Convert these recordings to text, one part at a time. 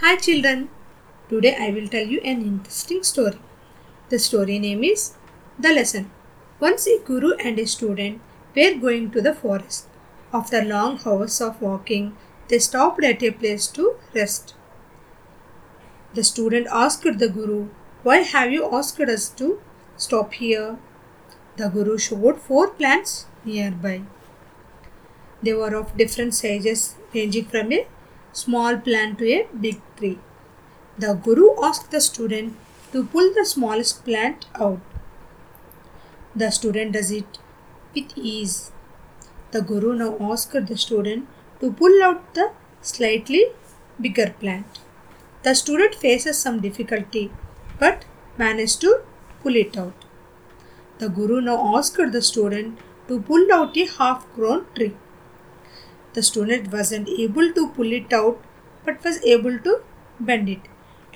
Hi children, today I will tell you an interesting story. The story name is The Lesson. Once a guru and a student were going to the forest. After long hours of walking, they stopped at a place to rest. The student asked the guru, "Why have you asked us to stop here?" The guru showed four plants nearby. They were of different sizes, ranging from a small plant to a big tree. The guru asked the student to pull the smallest plant out. The student does it with ease. The guru now asked the student to pull out the slightly bigger plant. The student faces some difficulty but managed to pull it out. The guru now asked the student to pull out a half-grown tree. The student wasn't able to pull it out but was able to bend it.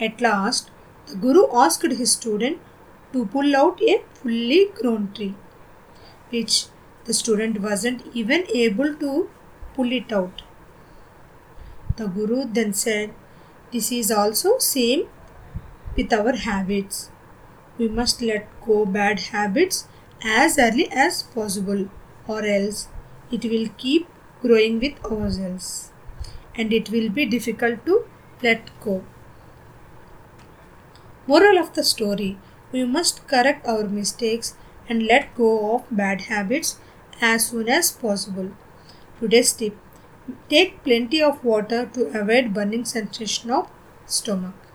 At last, the guru asked his student to pull out a fully grown tree, which the student wasn't even able to pull it out. The guru then said, "This is also same with our habits. We must let go bad habits as early as possible, or else it will keep growing with ourselves, and it will be difficult to let go." Moral of the story: we must correct our mistakes and let go of bad habits as soon as possible. Today's tip: take plenty of water to avoid burning sensation of stomach.